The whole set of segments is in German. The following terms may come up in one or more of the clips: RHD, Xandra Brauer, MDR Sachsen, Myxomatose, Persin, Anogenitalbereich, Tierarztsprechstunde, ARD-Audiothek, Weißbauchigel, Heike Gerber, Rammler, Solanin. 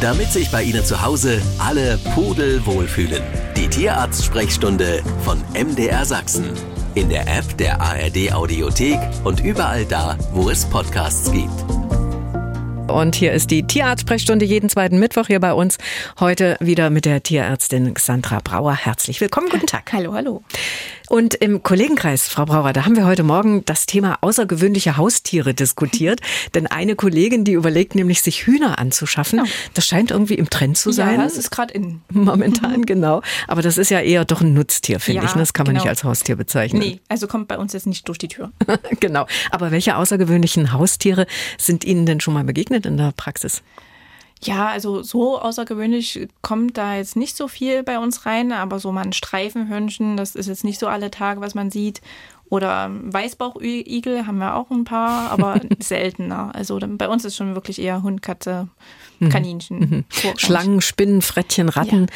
damit sich bei Ihnen zu Hause alle pudelwohl fühlen. Die Tierarztsprechstunde von MDR Sachsen. In der App der ARD-Audiothek und überall da, wo es Podcasts gibt. Und hier ist die Tierarztsprechstunde jeden zweiten Mittwoch hier bei uns. Heute wieder mit der Tierärztin Xandra Brauer. Herzlich willkommen, guten Tag. Hallo, hallo. Und im Kollegenkreis, Frau Brauer, da haben wir heute Morgen das Thema außergewöhnliche Haustiere diskutiert. Denn eine Kollegin, die überlegt nämlich, sich Hühner anzuschaffen. Ja. Das scheint irgendwie im Trend zu sein. Ja, das ist gerade in. Momentan, genau. Aber das ist ja eher doch ein Nutztier, finde ich. Das kann man nicht als Haustier bezeichnen. Nee, also kommt bei uns jetzt nicht durch die Tür. Genau. Aber welche außergewöhnlichen Haustiere sind Ihnen denn schon mal begegnet in der Praxis? Ja, also so außergewöhnlich kommt da jetzt nicht so viel bei uns rein, aber so mal ein Streifenhörnchen, das ist jetzt nicht so alle Tage, was man sieht. Oder Weißbauchigel haben wir auch ein paar, aber seltener. Also bei uns ist schon wirklich eher Hund, Katze, Kaninchen. Schlangen, Spinnen, Frettchen, Ratten.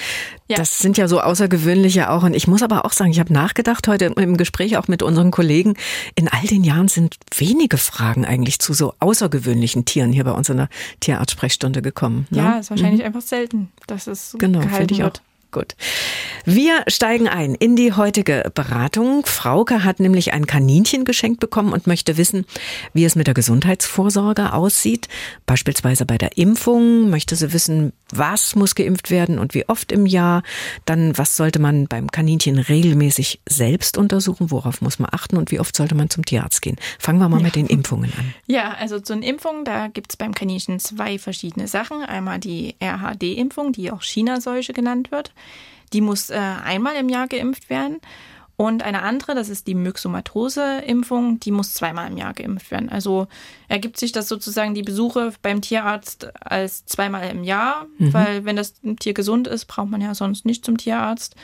Ja. Das sind ja so außergewöhnliche auch. Und ich muss aber auch sagen, ich habe nachgedacht heute im Gespräch auch mit unseren Kollegen, in all den Jahren sind wenige Fragen eigentlich zu so außergewöhnlichen Tieren hier bei uns in der Tierarztsprechstunde gekommen. Ne? Ja, ist wahrscheinlich einfach selten, dass es gehalten wird. Auch. Gut. Wir steigen ein in die heutige Beratung. Frauke hat nämlich ein Kaninchen geschenkt bekommen und möchte wissen, wie es mit der Gesundheitsvorsorge aussieht. Beispielsweise bei der Impfung möchte sie wissen, was muss geimpft werden und wie oft im Jahr. Dann, was sollte man beim Kaninchen regelmäßig selbst untersuchen? Worauf muss man achten und wie oft sollte man zum Tierarzt gehen? Fangen wir mal mit den Impfungen an. Ja, also zu den Impfungen, da gibt es beim Kaninchen zwei verschiedene Sachen. Einmal die RHD-Impfung, die auch China-Seuche genannt wird. Die muss einmal im Jahr geimpft werden. Und eine andere, das ist die Myxomatose-Impfung, die muss zweimal im Jahr geimpft werden. Also ergibt sich das sozusagen die Besuche beim Tierarzt als zweimal im Jahr, weil wenn das Tier gesund ist, braucht man ja sonst nicht zum Tierarzt.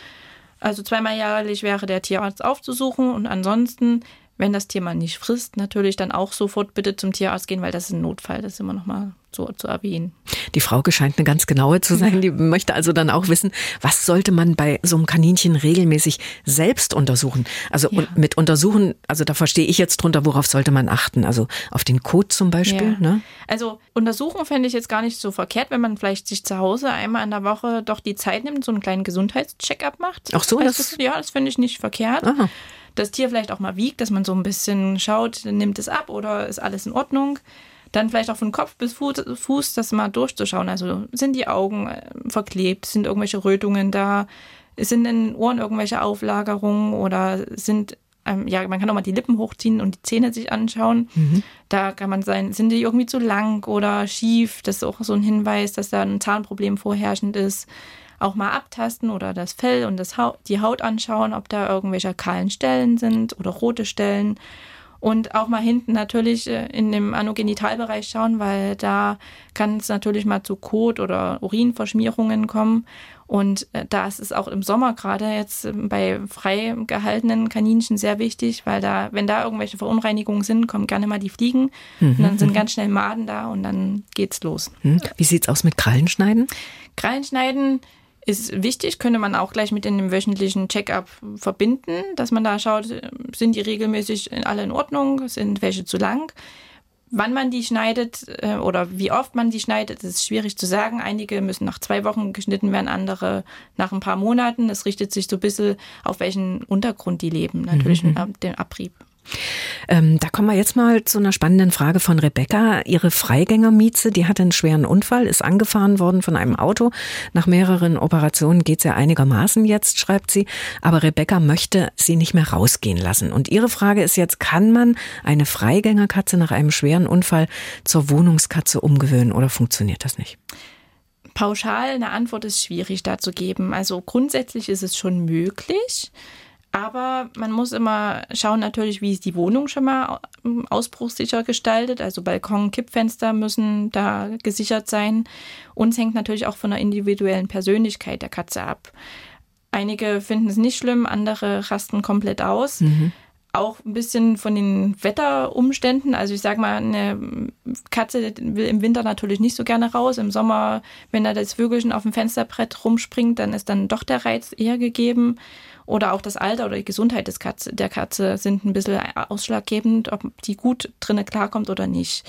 Also zweimal jährlich wäre der Tierarzt aufzusuchen und ansonsten, wenn das Tier mal nicht frisst, natürlich dann auch sofort bitte zum Tierarzt gehen, weil das ist ein Notfall, das ist immer nochmal so zu erwähnen. Die Frauke scheint eine ganz genaue zu sein, die möchte also dann auch wissen, was sollte man bei so einem Kaninchen regelmäßig selbst untersuchen? Also mit untersuchen, also da verstehe ich jetzt drunter, worauf sollte man achten? Also auf den Kot zum Beispiel? Ja. Ne? Also untersuchen fände ich jetzt gar nicht so verkehrt, wenn man vielleicht sich zu Hause einmal in der Woche doch die Zeit nimmt, so einen kleinen Gesundheitscheck-up macht. Ach so? Das finde ich nicht verkehrt. Aha. Das Tier vielleicht auch mal wiegt, dass man so ein bisschen schaut, nimmt es ab oder ist alles in Ordnung. Dann vielleicht auch von Kopf bis Fuß das mal durchzuschauen. Also sind die Augen verklebt, sind irgendwelche Rötungen da, sind in den Ohren irgendwelche Auflagerungen oder sind, man kann auch mal die Lippen hochziehen und die Zähne sich anschauen. Da kann man sein, sind die irgendwie zu lang oder schief? Das ist auch so ein Hinweis, dass da ein Zahnproblem vorherrschend ist. Auch mal abtasten oder das Fell und die Haut anschauen, ob da irgendwelche kahlen Stellen sind oder rote Stellen. Und auch mal hinten natürlich in dem Anogenitalbereich schauen, weil da kann es natürlich mal zu Kot- oder Urinverschmierungen kommen. Und das ist auch im Sommer gerade jetzt bei frei gehaltenen Kaninchen sehr wichtig, weil da, wenn da irgendwelche Verunreinigungen sind, kommen gerne mal die Fliegen. Und dann sind ganz schnell Maden da und dann geht's los. Wie sieht's aus mit Krallenschneiden? Krallenschneiden ist wichtig, könnte man auch gleich mit in dem wöchentlichen Check-up verbinden, dass man da schaut, sind die regelmäßig alle in Ordnung, sind welche zu lang. Wann man die schneidet oder wie oft man die schneidet, ist schwierig zu sagen. Einige müssen nach 2 Wochen geschnitten werden, andere nach ein paar Monaten. Das richtet sich so ein bisschen auf welchen Untergrund die leben, natürlich mit dem Abrieb. Da kommen wir jetzt mal zu einer spannenden Frage von Rebecca. Ihre Freigängermieze, die hatte einen schweren Unfall, ist angefahren worden von einem Auto. Nach mehreren Operationen geht es ja einigermaßen jetzt, schreibt sie. Aber Rebecca möchte sie nicht mehr rausgehen lassen. Und ihre Frage ist jetzt, kann man eine Freigängerkatze nach einem schweren Unfall zur Wohnungskatze umgewöhnen oder funktioniert das nicht? Pauschal eine Antwort ist schwierig da zu geben. Also grundsätzlich ist es schon möglich. Aber man muss immer schauen natürlich, wie ist die Wohnung schon mal ausbruchssicher gestaltet. Also Balkon, Kippfenster müssen da gesichert sein. Und es hängt natürlich auch von der individuellen Persönlichkeit der Katze ab. Einige finden es nicht schlimm, andere rasten komplett aus. Auch ein bisschen von den Wetterumständen. Also ich sage mal, eine Katze will im Winter natürlich nicht so gerne raus. Im Sommer, wenn da das Vögelchen auf dem Fensterbrett rumspringt, dann ist dann doch der Reiz eher gegeben. Oder auch das Alter oder die Gesundheit der Katze sind ein bisschen ausschlaggebend, ob die gut drinnen klarkommt oder nicht.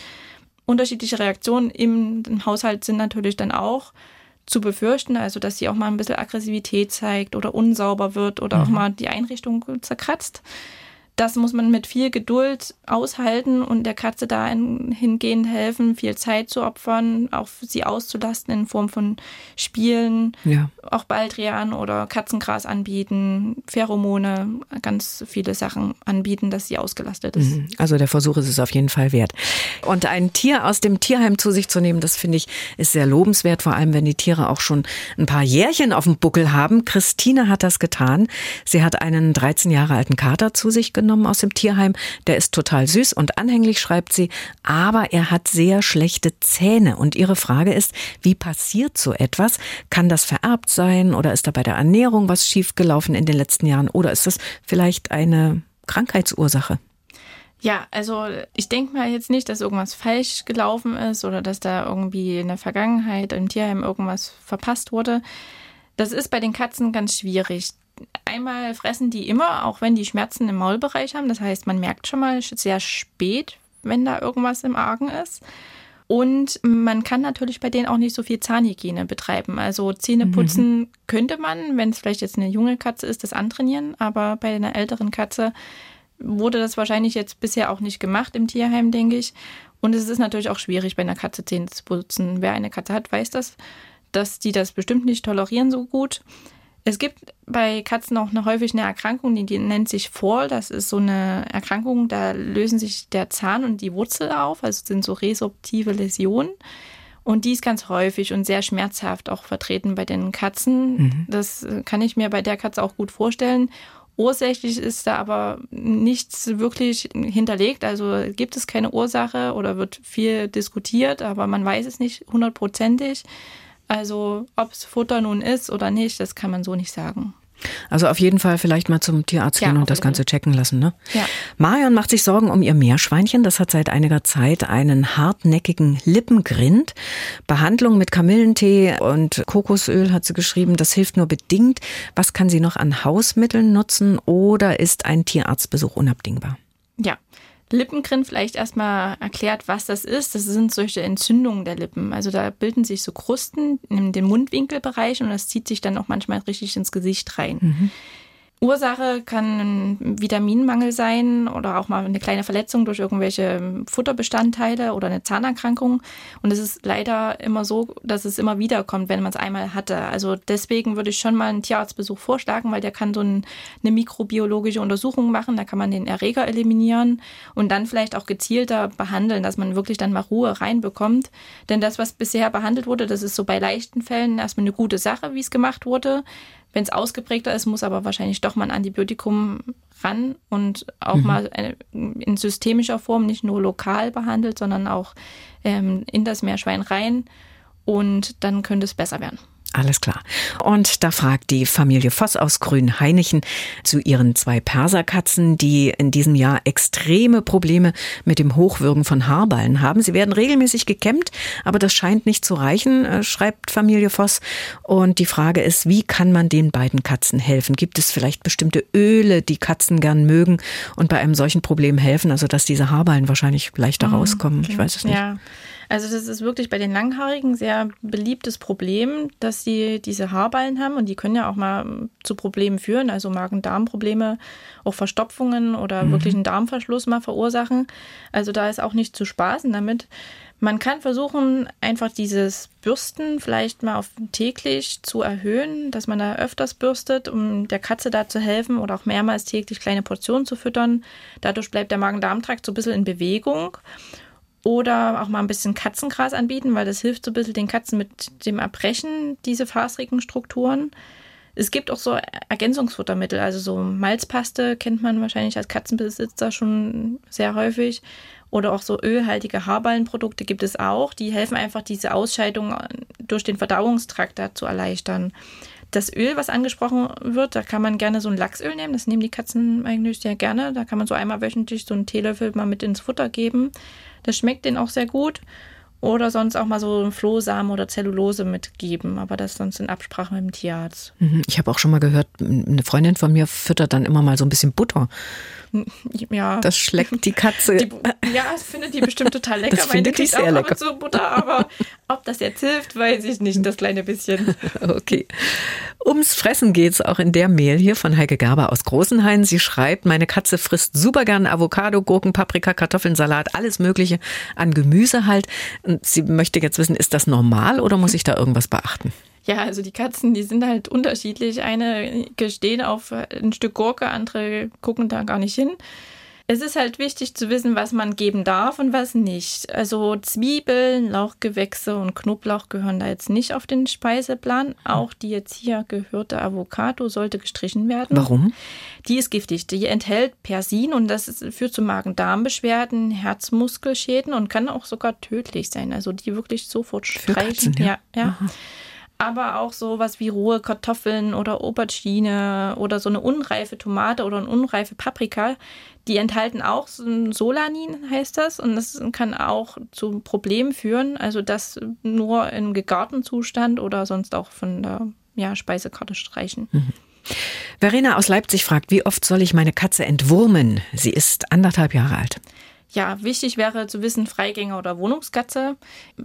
unterschiedliche Reaktionen im Haushalt sind natürlich dann auch zu befürchten, also dass sie auch mal ein bisschen Aggressivität zeigt oder unsauber wird oder auch mal die Einrichtung zerkratzt. Das muss man mit viel Geduld aushalten und der Katze da hingehend helfen, viel Zeit zu opfern, auch sie auszulasten in Form von Spielen, auch Baldrian oder Katzengras anbieten, Pheromone, ganz viele Sachen anbieten, dass sie ausgelastet ist. Also der Versuch ist es auf jeden Fall wert. Und ein Tier aus dem Tierheim zu sich zu nehmen, das finde ich, ist sehr lobenswert, vor allem wenn die Tiere auch schon ein paar Jährchen auf dem Buckel haben. Christine hat das getan. Sie hat einen 13 Jahre alten Kater zu sich genommen aus dem Tierheim. Der ist total süß und anhänglich, schreibt sie, aber er hat sehr schlechte Zähne. Und ihre Frage ist, wie passiert so etwas? Kann das vererbt sein oder ist da bei der Ernährung was schiefgelaufen in den letzten Jahren oder ist das vielleicht eine Krankheitsursache? Ja, also ich denke mal jetzt nicht, dass irgendwas falsch gelaufen ist oder dass da irgendwie in der Vergangenheit im Tierheim irgendwas verpasst wurde. Das ist bei den Katzen ganz schwierig. Einmal fressen die immer, auch wenn die Schmerzen im Maulbereich haben. Das heißt, man merkt schon mal sehr spät, wenn da irgendwas im Argen ist. Und man kann natürlich bei denen auch nicht so viel Zahnhygiene betreiben. Also Zähneputzen könnte man, wenn es vielleicht jetzt eine junge Katze ist, das antrainieren. Aber bei einer älteren Katze wurde das wahrscheinlich jetzt bisher auch nicht gemacht im Tierheim, denke ich. Und es ist natürlich auch schwierig, bei einer Katze Zähne zu putzen. Wer eine Katze hat, weiß das, dass die das bestimmt nicht tolerieren so gut. Es gibt bei Katzen auch häufig eine Erkrankung, die nennt sich Fall. Das ist so eine Erkrankung, da lösen sich der Zahn und die Wurzel auf, also sind so resorptive Läsionen. Und die ist ganz häufig und sehr schmerzhaft auch vertreten bei den Katzen. Das kann ich mir bei der Katze auch gut vorstellen. Ursächlich ist da aber nichts wirklich hinterlegt, also gibt es keine Ursache oder wird viel diskutiert, aber man weiß es nicht hundertprozentig. Also ob es Futter nun ist oder nicht, das kann man so nicht sagen. Also auf jeden Fall vielleicht mal zum Tierarzt gehen und das Ganze checken lassen, ne? Ja. Marion macht sich Sorgen um ihr Meerschweinchen. Das hat seit einiger Zeit einen hartnäckigen Lippengrind. Behandlung mit Kamillentee und Kokosöl, hat sie geschrieben, das hilft nur bedingt. Was kann sie noch an Hausmitteln nutzen oder ist ein Tierarztbesuch unabdingbar? Ja. Lippengrind vielleicht erstmal erklärt, was das ist. Das sind solche Entzündungen der Lippen. Also da bilden sich so Krusten in den Mundwinkelbereich und das zieht sich dann auch manchmal richtig ins Gesicht rein. Ursache kann ein Vitaminmangel sein oder auch mal eine kleine Verletzung durch irgendwelche Futterbestandteile oder eine Zahnerkrankung. Und es ist leider immer so, dass es immer wieder kommt, wenn man es einmal hatte. Also deswegen würde ich schon mal einen Tierarztbesuch vorschlagen, weil der kann so eine mikrobiologische Untersuchung machen. Da kann man den Erreger eliminieren und dann vielleicht auch gezielter behandeln, dass man wirklich dann mal Ruhe reinbekommt. Denn das, was bisher behandelt wurde, das ist so bei leichten Fällen erstmal eine gute Sache, wie es gemacht wurde. Wenn es ausgeprägter ist, muss aber wahrscheinlich doch mal ein Antibiotikum ran und auch mal in systemischer Form, nicht nur lokal behandelt, sondern auch in das Meerschwein rein und dann könnte es besser werden. Alles klar. Und da fragt die Familie Voss aus Grünheinichen zu ihren 2 Perserkatzen, die in diesem Jahr extreme Probleme mit dem Hochwürgen von Haarballen haben. Sie werden regelmäßig gekämmt, aber das scheint nicht zu reichen, schreibt Familie Voss. Und die Frage ist, wie kann man den beiden Katzen helfen? Gibt es vielleicht bestimmte Öle, die Katzen gern mögen und bei einem solchen Problem helfen? Also, dass diese Haarballen wahrscheinlich leichter rauskommen. Ich weiß es nicht. Ja. Also das ist wirklich bei den Langhaarigen sehr beliebtes Problem, dass sie diese Haarballen haben und die können ja auch mal zu Problemen führen, also Magen-Darm-Probleme, auch Verstopfungen oder wirklich einen Darmverschluss mal verursachen. Also da ist auch nicht zu spaßen damit. Man kann versuchen, einfach dieses Bürsten vielleicht mal auf täglich zu erhöhen, dass man da öfters bürstet, um der Katze da zu helfen oder auch mehrmals täglich kleine Portionen zu füttern. Dadurch bleibt der Magen-Darm-Trakt so ein bisschen in Bewegung. Oder auch mal ein bisschen Katzengras anbieten, weil das hilft so ein bisschen den Katzen mit dem Erbrechen, diese faserigen Strukturen. Es gibt auch so Ergänzungsfuttermittel, also so Malzpaste kennt man wahrscheinlich als Katzenbesitzer schon sehr häufig. Oder auch so ölhaltige Haarballenprodukte gibt es auch. Die helfen einfach, diese Ausscheidung durch den Verdauungstrakt da zu erleichtern. Das Öl, was angesprochen wird, da kann man gerne so ein Lachsöl nehmen. Das nehmen die Katzen eigentlich sehr gerne. Da kann man so einmal wöchentlich so einen Teelöffel mal mit ins Futter geben. Das schmeckt denen auch sehr gut. Oder sonst auch mal so Flohsamen oder Zellulose mitgeben, aber das sonst in Absprache mit dem Tierarzt. Ich habe auch schon mal gehört, eine Freundin von mir füttert dann immer mal so ein bisschen Butter. Ja. Das schlägt die Katze. Das findet die bestimmt total lecker. Das findet die sehr lecker. So Butter, aber ob das jetzt hilft, weiß ich nicht, das kleine bisschen. Okay. Ums Fressen geht's auch in der Mail hier von Heike Gerber aus Großenhain. Sie schreibt, meine Katze frisst super gern Avocado, Gurken, Paprika, Kartoffeln, Salat, alles Mögliche an Gemüse halt. Und sie möchte jetzt wissen, ist das normal oder muss ich da irgendwas beachten? Ja, also die Katzen, die sind halt unterschiedlich. Einige stehen auf ein Stück Gurke, andere gucken da gar nicht hin. Es ist halt wichtig zu wissen, was man geben darf und was nicht. Also Zwiebeln, Lauchgewächse und Knoblauch gehören da jetzt nicht auf den Speiseplan. Auch die jetzt hier gehörte Avocado sollte gestrichen werden. Warum? Die ist giftig. Die enthält Persin und das führt zu Magen-Darm-Beschwerden, Herzmuskelschäden und kann auch sogar tödlich sein. Also die wirklich sofort streichen. Für Katzen, ja. Aber auch sowas wie rohe Kartoffeln oder Aubergine oder so eine unreife Tomate oder eine unreife Paprika, die enthalten auch Solanin, heißt das. Und das kann auch zu Problemen führen. Also das nur im gegarten Zustand oder sonst auch von der Speisekarte streichen. Mhm. Verena aus Leipzig fragt, wie oft soll ich meine Katze entwurmen? Sie ist 1,5 Jahre alt. Ja, wichtig wäre zu wissen, Freigänger oder Wohnungskatze.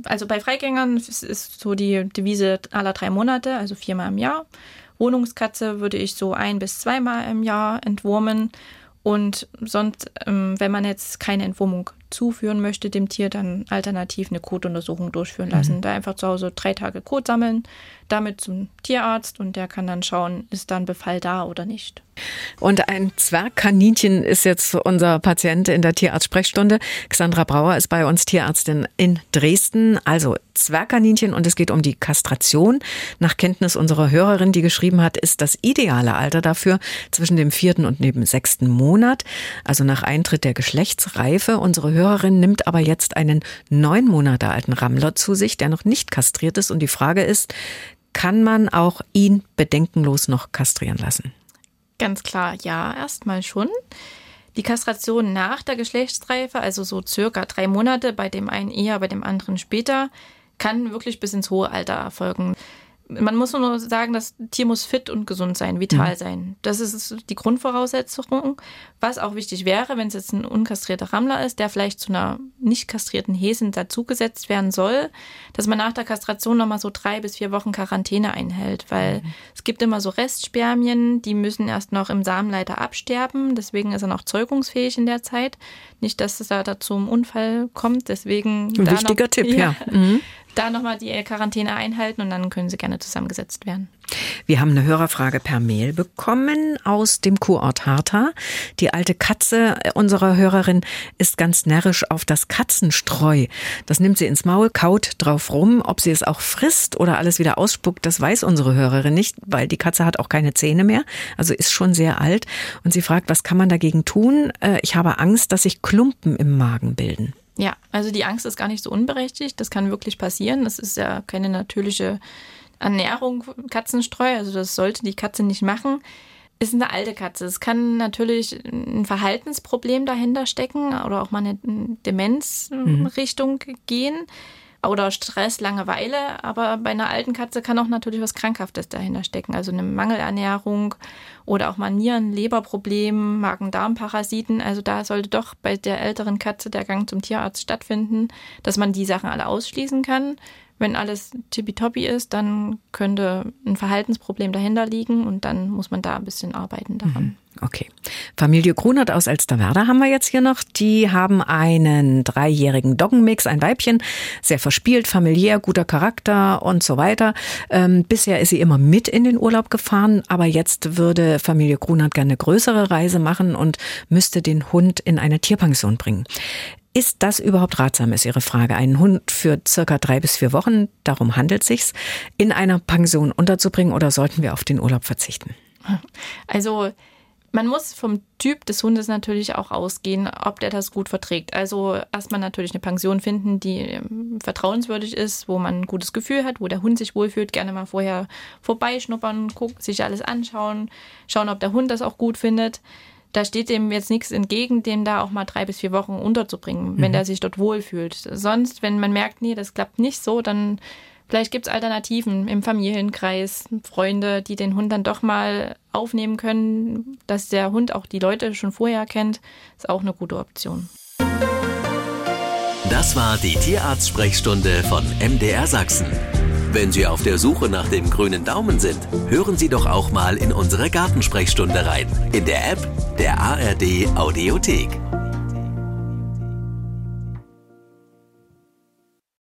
Also bei Freigängern ist so die Devise alle 3 Monate, also 4-mal im Jahr. Wohnungskatze würde ich so 1- bis 2-mal im Jahr entwurmen. Und sonst, wenn man jetzt keine Entwurmung zuführen möchte dem Tier, dann alternativ eine Kotuntersuchung durchführen lassen. Mhm. Da einfach zu Hause 3 Tage Kot sammeln, damit zum Tierarzt und der kann dann schauen, ist da ein Befall da oder nicht. Und ein Zwergkaninchen ist jetzt unser Patient in der Tierarzt-Sprechstunde. Xandra Brauer ist bei uns Tierärztin in Dresden. Also Zwergkaninchen und es geht um die Kastration. Nach Kenntnis unserer Hörerin, die geschrieben hat, ist das ideale Alter dafür zwischen dem 4. und dem 6. Monat. Also nach Eintritt der Geschlechtsreife. Unsere Hörerin nimmt aber jetzt einen 9 Monate alten Rammler zu sich, der noch nicht kastriert ist. Und die Frage ist, kann man auch ihn bedenkenlos noch kastrieren lassen? Ganz klar, ja, erstmal schon. Die Kastration nach der Geschlechtsreife, also so circa 3 Monate, bei dem einen eher, bei dem anderen später, kann wirklich bis ins hohe Alter erfolgen. Man muss nur sagen, das Tier muss fit und gesund sein, vital sein. Das ist die Grundvoraussetzung. Was auch wichtig wäre, wenn es jetzt ein unkastrierter Rammler ist, der vielleicht zu einer nicht kastrierten Häsin dazugesetzt werden soll, dass man nach der Kastration nochmal so 3 bis 4 Wochen Quarantäne einhält. Weil es gibt immer so Restspermien, die müssen erst noch im Samenleiter absterben. Deswegen ist er noch zeugungsfähig in der Zeit. Nicht, dass es da dazu einem Unfall kommt. Deswegen ein wichtiger Tipp, ja. Mhm. Da nochmal die Quarantäne einhalten und dann können sie gerne zusammengesetzt werden. Wir haben eine Hörerfrage per Mail bekommen aus dem Kurort Hartha. Die alte Katze unserer Hörerin ist ganz närrisch auf das Katzenstreu. Das nimmt sie ins Maul, kaut drauf rum. Ob sie es auch frisst oder alles wieder ausspuckt, das weiß unsere Hörerin nicht, weil die Katze hat auch keine Zähne mehr. Also ist schon sehr alt. Und sie fragt, was kann man dagegen tun? Ich habe Angst, dass sich Klumpen im Magen bilden. Ja, also die Angst ist gar nicht so unberechtigt. Das kann wirklich passieren. Das ist ja keine natürliche Ernährung, Katzenstreu. Also das sollte die Katze nicht machen. Ist eine alte Katze. Es kann natürlich ein Verhaltensproblem dahinter stecken oder auch mal eine Demenzrichtung gehen oder Stress, Langeweile. Aber bei einer alten Katze kann auch natürlich was Krankhaftes dahinter stecken. Also eine Mangelernährung oder auch mal Nieren, Leberproblem, Magen-Darm-Parasiten. Also da sollte doch bei der älteren Katze der Gang zum Tierarzt stattfinden, dass man die Sachen alle ausschließen kann. Wenn alles tippitoppi ist, dann könnte ein Verhaltensproblem dahinter liegen und dann muss man da ein bisschen arbeiten daran. Okay. Familie Grunert aus Elsterwerda haben wir jetzt hier noch. Die haben einen 3-jährigen Doggenmix, ein Weibchen, sehr verspielt, familiär, guter Charakter und so weiter. Bisher ist sie immer mit in den Urlaub gefahren, aber jetzt würde Familie Grunert gerne eine größere Reise machen und müsste den Hund in eine Tierpension bringen. Ist das überhaupt ratsam, ist Ihre Frage. Einen Hund für circa 3 bis 4 Wochen, darum handelt sich's, in einer Pension unterzubringen oder sollten wir auf den Urlaub verzichten? Also man muss vom Typ des Hundes natürlich auch ausgehen, ob der das gut verträgt. Also erstmal natürlich eine Pension finden, die vertrauenswürdig ist, wo man ein gutes Gefühl hat, wo der Hund sich wohlfühlt. Gerne mal vorher vorbeischnuppern, gucken, sich alles anschauen, schauen, ob der Hund das auch gut findet. da steht dem jetzt nichts entgegen, den da auch mal 3 bis 4 Wochen unterzubringen, wenn der sich dort wohlfühlt. Sonst, wenn man merkt, nee, das klappt nicht so, dann vielleicht gibt es Alternativen im Familienkreis, Freunde, die den Hund dann doch mal aufnehmen können, dass der Hund auch die Leute schon vorher kennt, ist auch eine gute Option. Das war die Tierarzt-Sprechstunde von MDR Sachsen. Wenn Sie auf der Suche nach dem grünen Daumen sind, hören Sie doch auch mal in unsere Gartensprechstunde rein. In der App der ARD-Audiothek.